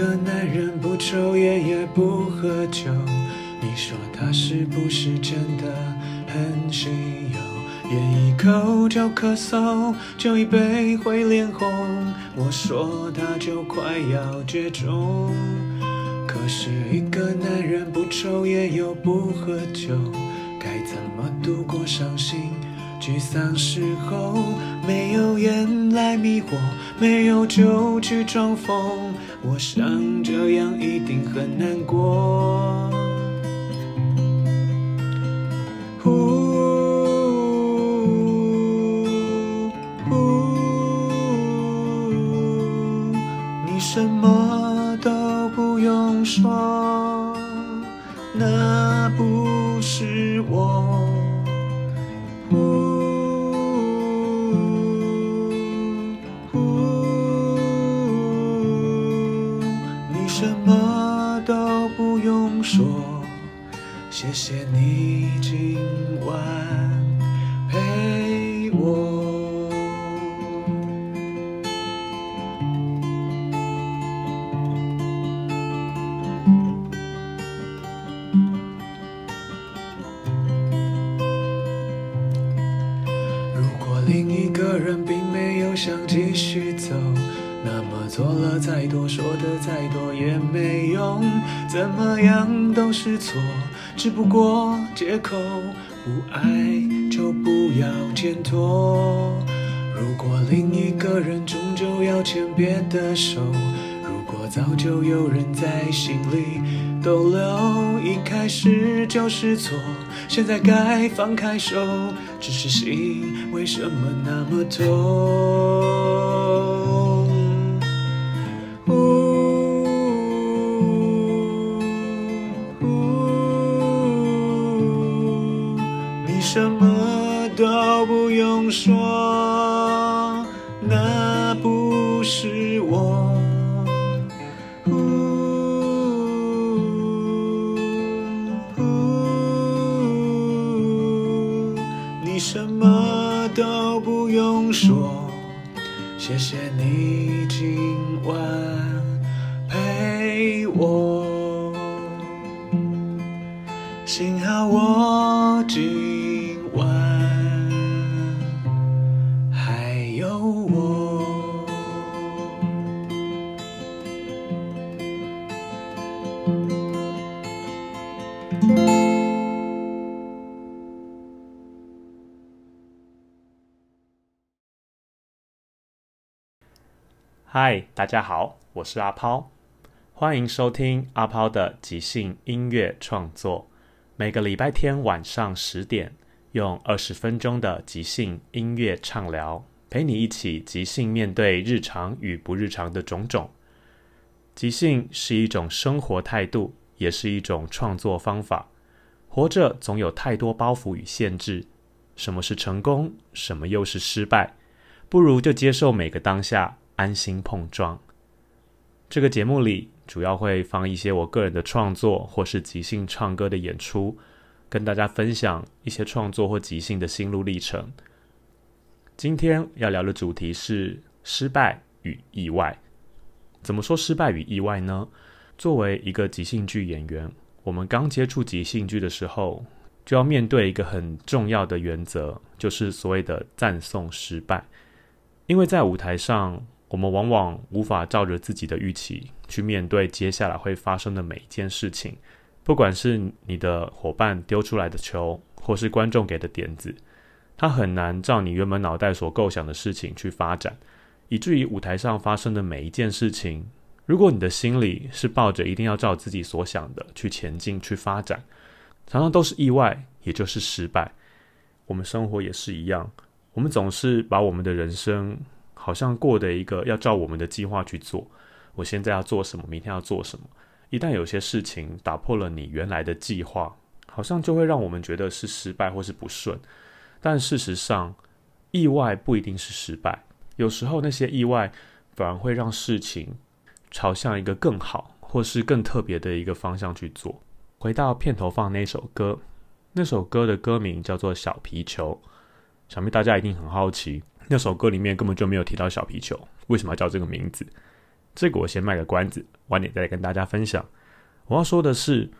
个男人不抽烟也不喝酒，你说他是不是真的很稀有？烟一口就咳嗽，酒一杯会脸红，我说他就快要绝种。可是一个男人不抽烟又不喝酒，该怎么度过伤心沮丧时候？没有烟来迷惑，没有酒去装疯，我想这样一定很难过。你什么都不用说，那不是我。什么都不用说，谢谢你今晚陪我。如果另一个人并没有想继续走，那么做了再多说的再多也没用，怎么样都是错，只不过借口，不爱就不要牵拖。如果另一个人终究要牵别的手，如果早就有人在心里逗留，一开始就是错，现在该放开手，只是心为什么那么痛。什么都不用说，那不是我。你什么都不用说，谢谢你今晚陪我。幸好我今晚还有我。嗨，大家好，我是阿抛，欢迎收听阿抛的即兴音乐创作。每个礼拜天晚上10点，用20分钟的即兴音乐畅聊，陪你一起即兴面对日常与不日常的种种。即兴是一种生活态度，也是一种创作方法。活着总有太多包袱与限制，什么是成功，什么又是失败，不如就接受每个当下，安心碰撞。这个节目里主要会放一些我个人的创作或是即兴唱歌的演出，跟大家分享一些创作或即兴的心路历程。今天要聊的主题是失败与意外。怎么说失败与意外呢？作为一个即兴剧演员，我们刚接触即兴剧的时候，就要面对一个很重要的原则，就是所谓的赞颂失败。因为在舞台上，我们往往无法照着自己的预期去面对接下来会发生的每一件事情，不管是你的伙伴丢出来的球，或是观众给的点子，它很难照你原本脑袋所构想的事情去发展，以至于舞台上发生的每一件事情，如果你的心里是抱着一定要照自己所想的去前进去发展，常常都是意外，也就是失败。我们生活也是一样，我们总是把我们的人生好像过的一个要照我们的计划去做，我现在要做什么，明天要做什么。一旦有些事情打破了你原来的计划，好像就会让我们觉得是失败或是不顺。但事实上，意外不一定是失败，有时候那些意外反而会让事情朝向一个更好或是更特别的一个方向去做。回到片头放那首歌，那首歌的歌名叫做《小皮球》，想必大家一定很好奇，那首歌里面根本就没有提到小皮球，为什么要叫这个名字？这个我先卖个关子，晚点再来跟大家分享。我要说的是，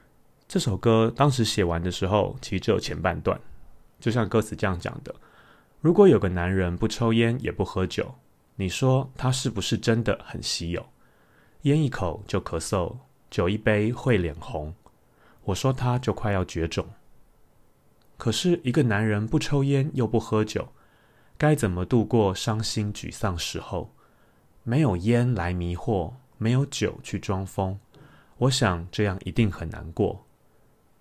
这首歌当时写完的时候，其实只有前半段，就像歌词这样讲的：如果有个男人不抽烟也不喝酒，你说他是不是真的很稀有？烟一口就咳嗽，酒一杯会脸红，我说他就快要绝种。可是一个男人不抽烟又不喝酒，该怎么度过伤心沮丧时候？没有烟来迷惑，没有酒去装疯，我想这样一定很难过。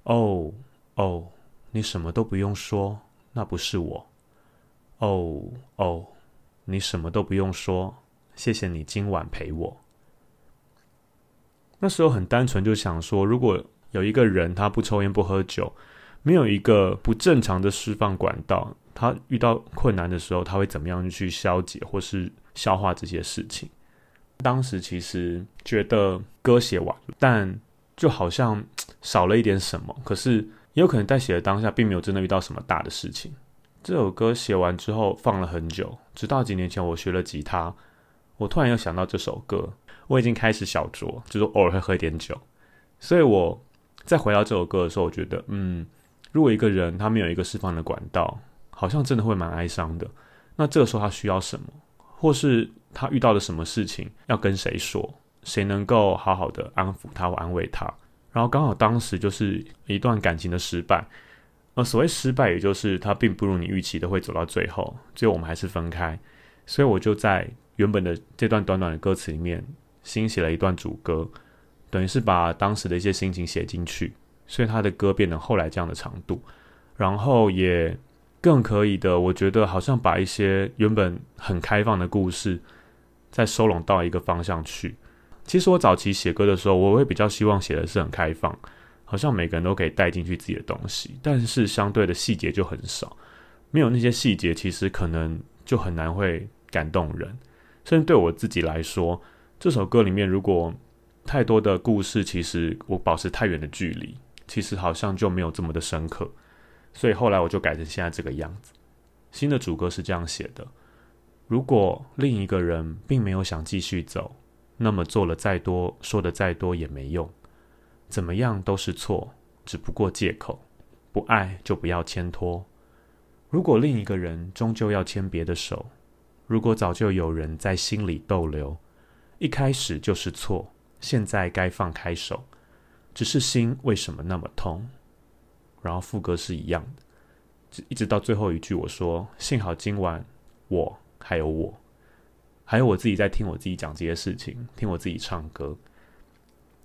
哦哦，你什么都不用说，那不是我。哦哦，你什么都不用说，谢谢你今晚陪我。那时候很单纯，就想说，如果有一个人他不抽烟不喝酒，没有一个不正常的释放管道，他遇到困难的时候，他会怎么样去消解或是消化这些事情？当时其实觉得歌写完，但就好像少了一点什么。可是也有可能在写的当下，并没有真的遇到什么大的事情。这首歌写完之后放了很久，直到几年前我学了吉他，我突然又想到这首歌。我已经开始小酌，就是偶尔会喝一点酒，所以我再回到这首歌的时候，我觉得如果一个人他没有一个释放的管道，好像真的会蛮哀伤的。那这个时候他需要什么，或是他遇到了什么事情要跟谁说，谁能够好好的安抚他或安慰他。然后刚好当时就是一段感情的失败，而所谓失败，也就是他并不如你预期的会走到最后，最后我们还是分开。所以我就在原本的这段短短的歌词里面新写了一段主歌，等于是把当时的一些心情写进去，所以他的歌变成后来这样的长度，然后也更可以的，我觉得好像把一些原本很开放的故事再收拢到一个方向去。其实我早期写歌的时候，我会比较希望写的是很开放，好像每个人都可以带进去自己的东西，但是相对的细节就很少，没有那些细节，其实可能就很难会感动人。甚至对我自己来说，这首歌里面如果太多的故事，其实我保持太远的距离，其实好像就没有这么的深刻，所以后来我就改成现在这个样子。新的主歌是这样写的：如果另一个人并没有想继续走，那么做了再多，说的再多也没用，怎么样都是错，只不过借口，不爱就不要牵拖。如果另一个人终究要牵别的手，如果早就有人在心里逗留，一开始就是错，现在该放开手，只是心为什么那么痛。然后副歌是一样的，一直到最后一句我说，幸好今晚我还有我自己在听我自己讲这些事情，听我自己唱歌。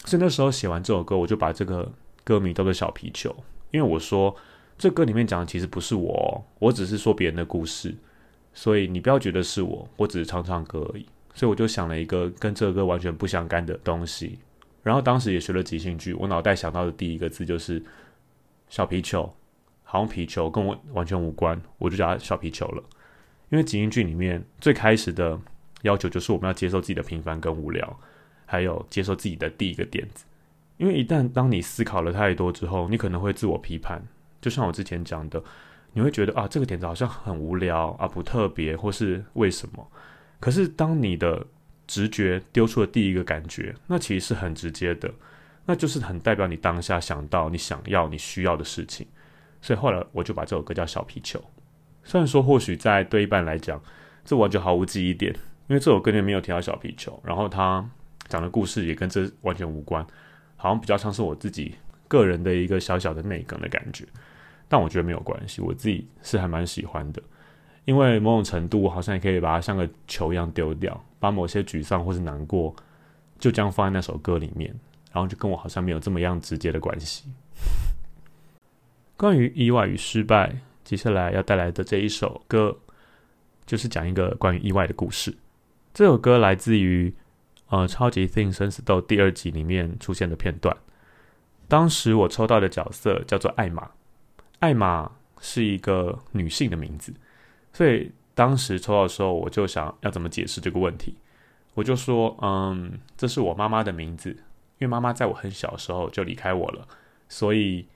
所以那时候写完这首歌，我就把这个歌名叫做小皮球，因为我说这歌里面讲的其实不是我我只是说别人的故事，所以你不要觉得是我只是唱唱歌而已。所以我就想了一个跟这个歌完全不相干的东西，然后当时也学了即兴剧，我脑袋想到的第一个字就是小皮球，好像皮球跟我完全无关，我就叫它小皮球了。因为即兴剧里面最开始的要求就是我们要接受自己的平凡跟无聊，还有接受自己的第一个点子。因为一旦当你思考了太多之后，你可能会自我批判，就像我之前讲的，你会觉得这个点子好像很无聊不特别，或是为什么。可是当你的直觉丢出了第一个感觉，那其实是很直接的，那就是很代表你当下想到你想要你需要的事情。所以后来我就把这首歌叫小皮球。虽然说或许在对一般来讲这完全毫无记忆点，因为这首歌里面没有提到小皮球，然后他讲的故事也跟这完全无关，好像比较像是我自己个人的一个小小的内梗的感觉。但我觉得没有关系，我自己是还蛮喜欢的，因为某种程度我好像也可以把它像个球一样丢掉，把某些沮丧或是难过就这样放在那首歌里面，然后就跟我好像没有这么样直接的关系。关于意外与失败，接下来要带来的这一首歌就是讲一个关于意外的故事。这首歌来自于超级 Thing 生死斗第2集里面出现的片段。当时我抽到的角色叫做艾玛，艾玛是一个女性的名字，所以当时抽到的时候，我就想要怎么解释这个问题。我就说这是我妈妈的名字，因为妈妈在我很小的时候就离开我了，所以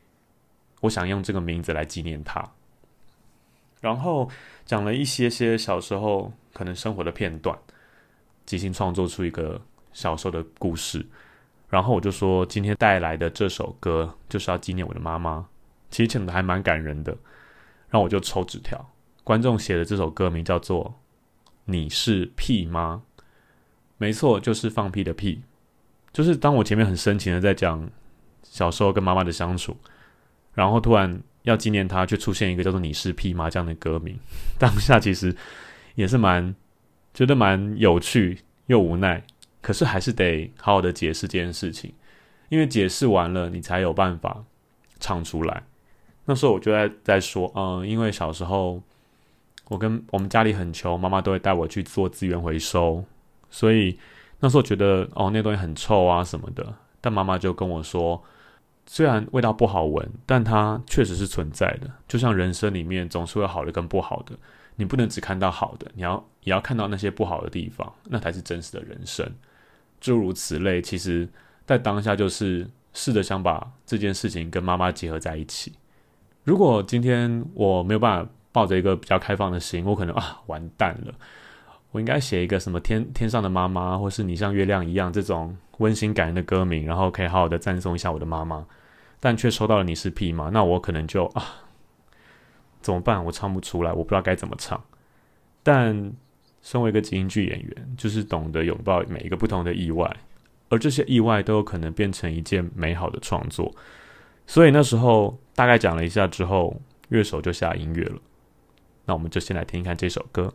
我想用这个名字来纪念她。然后讲了一些小时候可能生活的片段，即兴创作出一个小时候的故事。然后我就说今天带来的这首歌就是要纪念我的妈妈，其实真的还蛮感人的。然后我就抽纸条，观众写的这首歌名叫做你是屁吗？没错，就是放屁的屁。就是当我前面很深情的在讲小时候跟妈妈的相处，然后突然要纪念她，却出现一个叫做你是屁吗这样的歌名，当下其实也是觉得蛮有趣又无奈，可是还是得好好的解释这件事情，因为解释完了你才有办法唱出来。那时候我就在说因为小时候我们家里很穷，妈妈都会带我去做资源回收，所以那时候觉得那东西很臭啊什么的，但妈妈就跟我说虽然味道不好闻，但它确实是存在的，就像人生里面总是会好的跟不好的，你不能只看到好的，也要看到那些不好的地方，那才是真实的人生。诸如此类，其实在当下就是试着想把这件事情跟妈妈结合在一起。如果今天我没有办法抱着一个比较开放的心，我可能完蛋了，我应该写一个什么 天上的妈妈，或是你像月亮一样这种温馨感人的歌名，然后可以好好的赞颂一下我的妈妈，但却收到了你是屁吗？那我可能就怎么办？我唱不出来，我不知道该怎么唱。但身为一个即兴剧演员，就是懂得拥抱每一个不同的意外，而这些意外都有可能变成一件美好的创作。所以那时候大概讲了一下之后，乐手就下音乐了。那我们就先来听一看这首歌。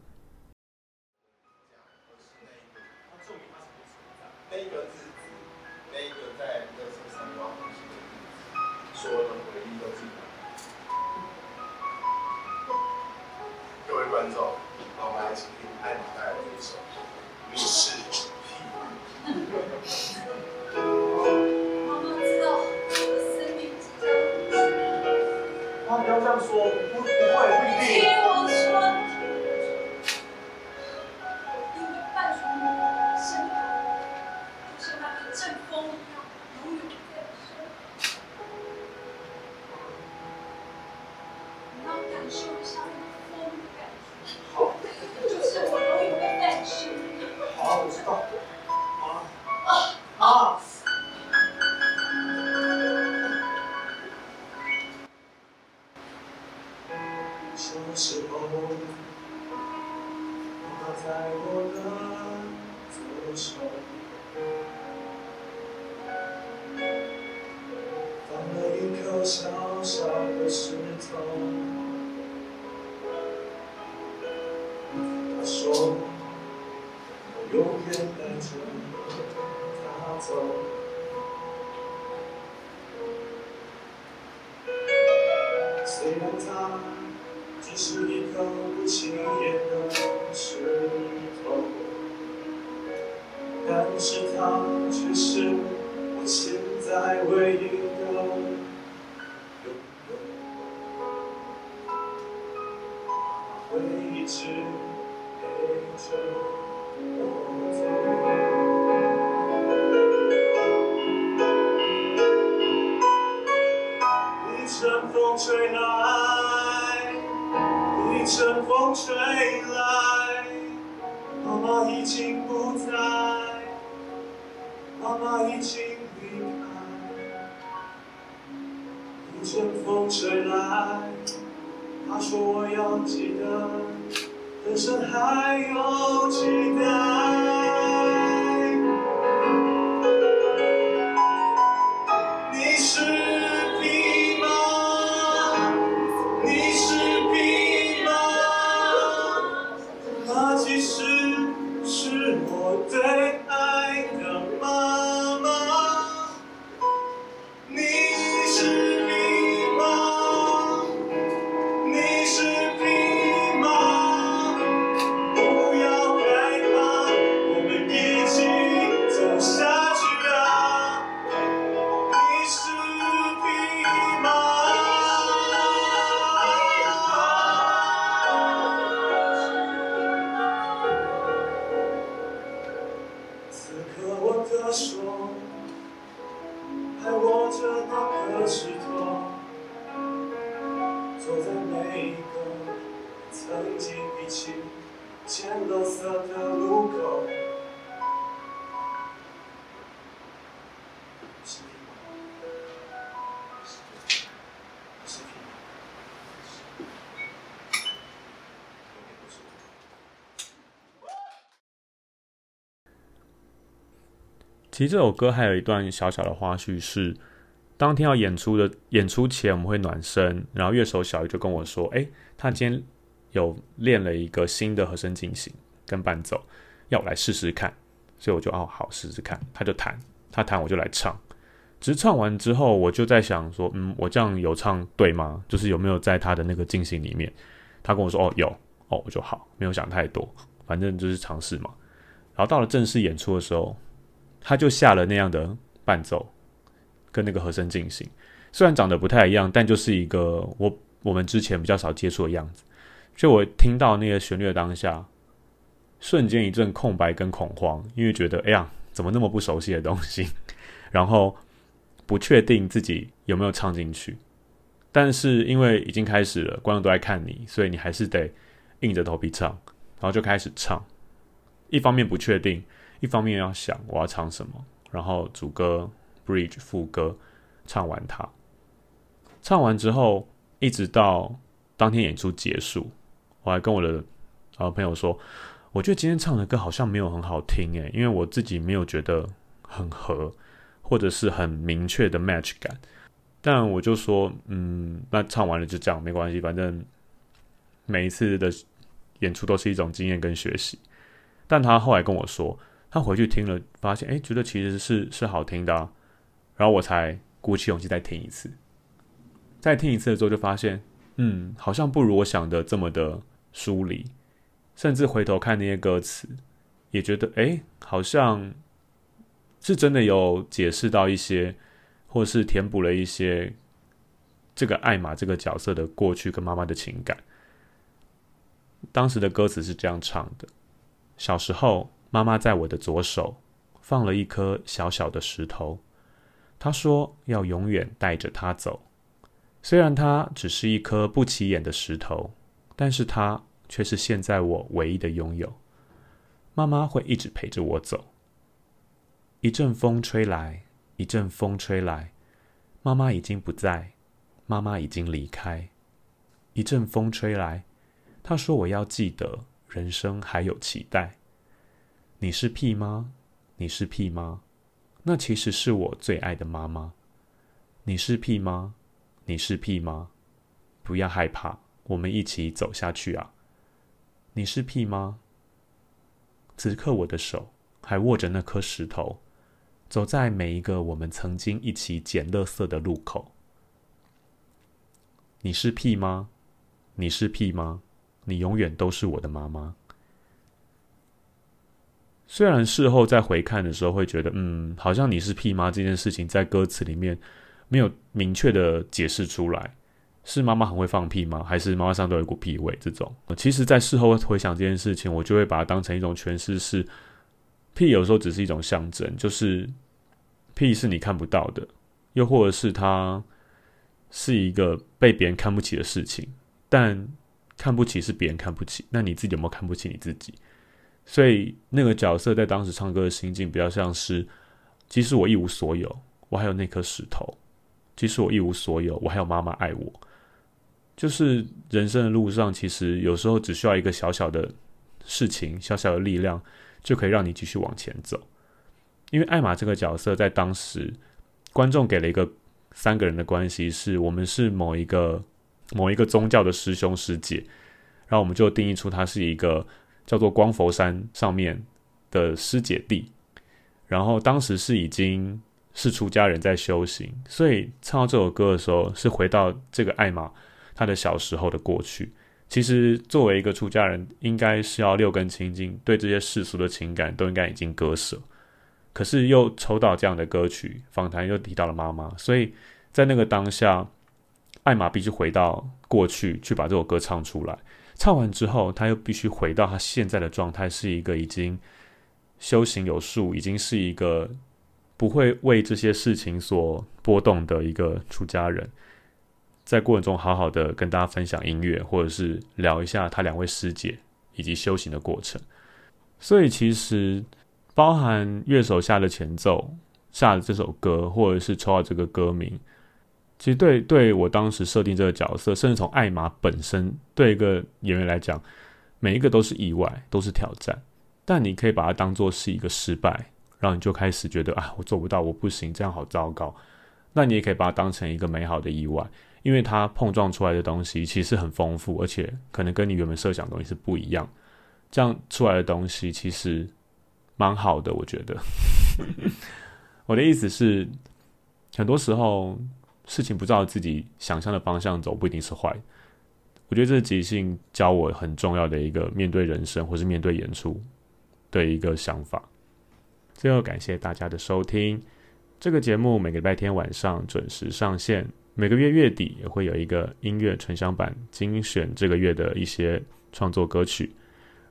其实这首歌还有一段小小的花絮是，当天要演出前我们会暖身，然后乐手小鱼就跟我说，他今天有练了一个新的和声进行跟伴奏，要我来试试看，所以我就好试试看，他就弹，他弹我就来唱。只是唱完之后我就在想说，我这样有唱对吗？就是有没有在他的那个进行里面？他跟我说有，我就好，没有想太多，反正就是尝试嘛。然后到了正式演出的时候，他就下了那样的伴奏跟那个和声进行，虽然长得不太一样，但就是一个我们之前比较少接触的样子。所以我听到那个旋律的当下，瞬间一阵空白跟恐慌，因为觉得怎么那么不熟悉的东西，然后不确定自己有没有唱进去。但是因为已经开始了，观众都在看你，所以你还是得硬着头皮唱，然后就开始唱。一方面不确定，一方面要想我要唱什么，然后主歌 bridge 副歌唱完它，唱完之后一直到当天演出结束，我还跟我的朋友说，我觉得今天唱的歌好像没有很好听因为我自己没有觉得很合，或者是很明确的 match 感。但我就说那唱完了就这样，没关系，反正每一次的演出都是一种经验跟学习。但他后来跟我说，他回去听了发现觉得其实是好听的然后我才鼓起勇气再听一次的时候就发现好像不如我想的这么的疏离，甚至回头看那些歌词也觉得好像是真的有解释到一些，或是填补了一些这个艾玛这个角色的过去跟妈妈的情感。当时的歌词是这样唱的，小时候妈妈在我的左手放了一颗小小的石头，她说要永远带着它走，虽然它只是一颗不起眼的石头，但是它却是现在我唯一的拥有，妈妈会一直陪着我走。一阵风吹来，一阵风吹来，妈妈已经不在，妈妈已经离开。一阵风吹来，她说我要记得人生还有期待。你是屁妈，你是屁妈，那其实是我最爱的妈妈。你是屁妈，你是屁妈，不要害怕，我们一起走下去啊。你是屁妈。此刻我的手还握着那颗石头，走在每一个我们曾经一起捡垃圾的路口。你是屁妈，你是屁妈，你永远都是我的妈妈。虽然事后再回看的时候会觉得好像你是屁妈这件事情在歌词里面没有明确的解释出来，是妈妈很会放屁吗？还是妈妈上都有一股屁味？这种其实在事后回想这件事情，我就会把它当成一种诠释，是屁有时候只是一种象征，就是屁是你看不到的，又或者是它是一个被别人看不起的事情，但看不起是别人看不起，那你自己有没有看不起你自己？所以那个角色在当时唱歌的心境比较像是，即使我一无所有，我还有那颗石头，即使我一无所有，我还有妈妈爱我。就是人生的路上，其实有时候只需要一个小小的事情，小小的力量，就可以让你继续往前走。因为艾玛这个角色在当时，观众给了一个三个人的关系，是我们是某一个宗教的师兄师姐，然后我们就定义出他是一个叫做光佛山上面的师姐弟，然后当时是已经是出家人在修行，所以唱到这首歌的时候是回到这个艾玛他的小时候的过去。其实作为一个出家人，应该是要六根清净，对这些世俗的情感都应该已经割舍，可是又抽到这样的歌曲，访谈又提到了妈妈，所以在那个当下，艾玛必须回到过去去把这首歌唱出来，唱完之后他又必须回到他现在的状态，是一个已经修行有术，已经是一个不会为这些事情所波动的一个出家人。在过程中好好的跟大家分享音乐，或者是聊一下他两位师姐以及修行的过程。所以其实包含乐手下的前奏，下的这首歌，或者是抽到这个歌名，其实对我当时设定这个角色，甚至从艾玛本身，对一个演员来讲，每一个都是意外，都是挑战，但你可以把它当作是一个失败，然后你就开始觉得啊，我做不到，我不行，这样好糟糕。那你也可以把它当成一个美好的意外，因为它碰撞出来的东西其实很丰富，而且可能跟你原本设想的东西是不一样，这样出来的东西其实蛮好的，我觉得。我的意思是，很多时候事情不照自己想象的方向走，不一定是坏。我觉得这是即兴教我很重要的一个面对人生或是面对演出的一个想法。最后感谢大家的收听，这个节目每个礼拜天晚上准时上线，每个月月底也会有一个音乐纯享版，精选这个月的一些创作歌曲。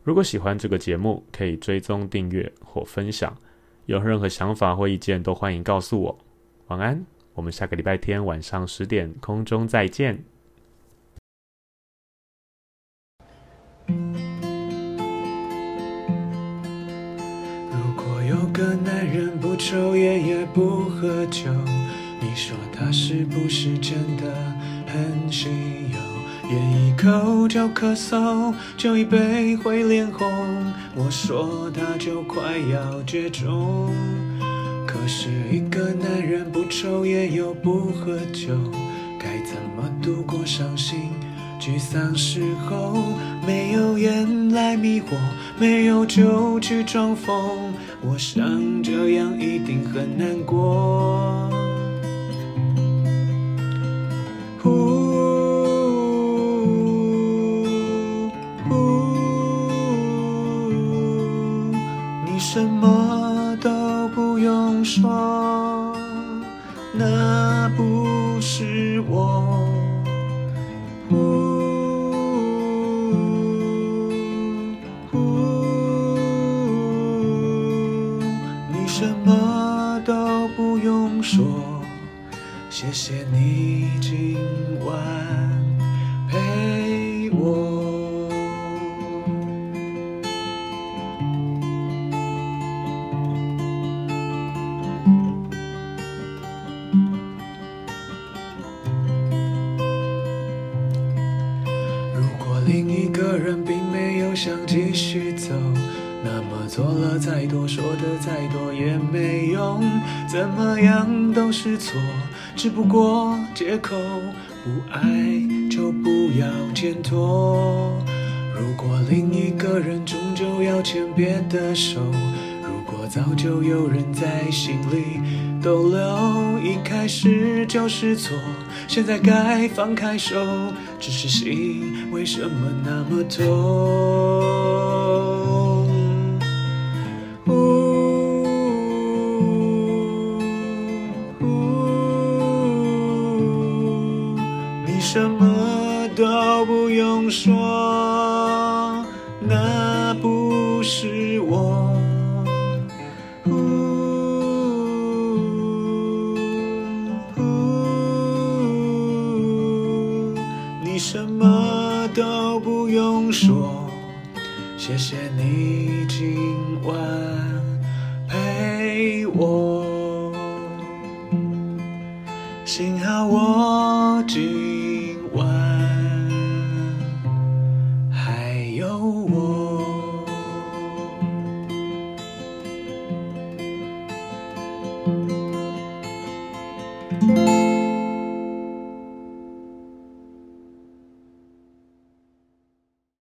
如果喜欢这个节目，可以追踪订阅或分享，有任何想法或意见都欢迎告诉我。晚安，我们下个礼拜天晚上10点空中再见。如果有个男人不抽烟也不喝酒，你说他是不是真的很稀有？烟一口就咳嗽，酒一杯会脸红，我说他就快要绝种。可是一个男人不抽烟又不喝酒，该怎么度过伤心沮丧时候？没有烟来迷惑，没有酒去装疯，我想这样一定很难过。你什么都不用说，那不是我。说谢谢你今晚陪我。如果另一个人并没有想继续走，那么做了再多说的再多也没用，怎么样都是错，只不过借口，不爱就不要牵拖。如果另一个人终究要牵别的手，如果早就有人在心里逗留，一开始就是错，现在该放开手，只是心为什么那么痛？什么都不用说，那不是我。你什么都不用说，谢谢你今晚陪我。幸好我今晚还有我。